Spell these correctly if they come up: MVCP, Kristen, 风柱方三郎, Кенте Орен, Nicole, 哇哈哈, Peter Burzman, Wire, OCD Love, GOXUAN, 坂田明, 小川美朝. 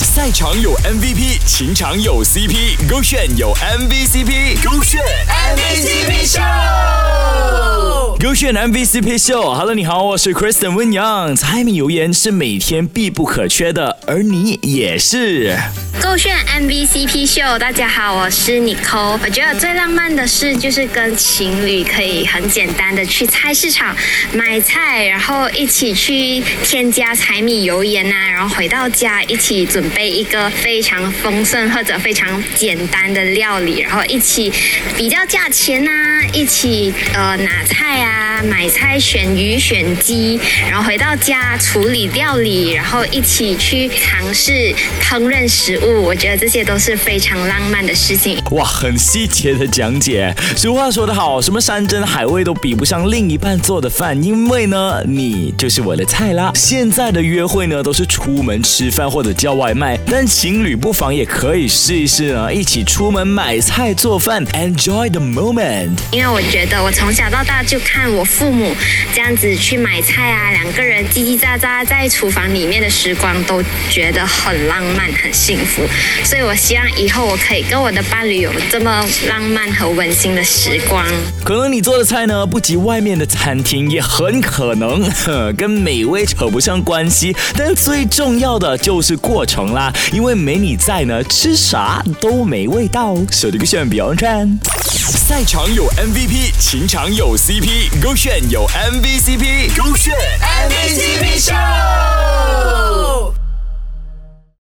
赛场有 MVP， 情场有 CP， GOXUAN 有 MVCP， GOXUAN MVCP Show， GOXUAN MVCP Show。 Hello， 你好，我是 Kristen 温阳。柴米油盐是每天必不可缺的，而你也是。GOXUAN MVCP Show， 大家好，我是 Nicole。 我觉得最浪漫的事就是跟情侣可以很简单的去菜市场买菜，然后一起去添加柴米油盐啊，然后回到家一起准备一个非常丰盛或者非常简单的料理，然后一起比较价钱啊，一起拿菜啊，买菜选鱼选鸡，然后回到家处理料理，然后一起去尝试烹饪食物。我觉得这些都是非常浪漫的事情。哇，很细节的讲解。俗话说得好，什么山珍海味都比不上另一半做的饭，因为呢，你就是我的菜啦。现在的约会呢，都是出门吃饭或者叫外卖，但情侣不妨也可以试一试呢，一起出门买菜做饭 ，enjoy the moment。因为我觉得我从小到大就看我父母这样子去买菜啊，两个人叽叽喳喳在厨房里面的时光，都觉得很浪漫，很幸福。所以我希望以后我可以跟我的伴侣有这么浪漫和温馨的时光。可能你做的菜呢不及外面的餐厅，也很可能跟美味扯不上关系，但最重要的就是过程啦，因为没你在呢，吃啥都没味道。手机GOXUAN Beyond Trend，赛场有 MVP， 情场有 CP， GOXUAN 有 MVCP， GOXUAN MVCP Show。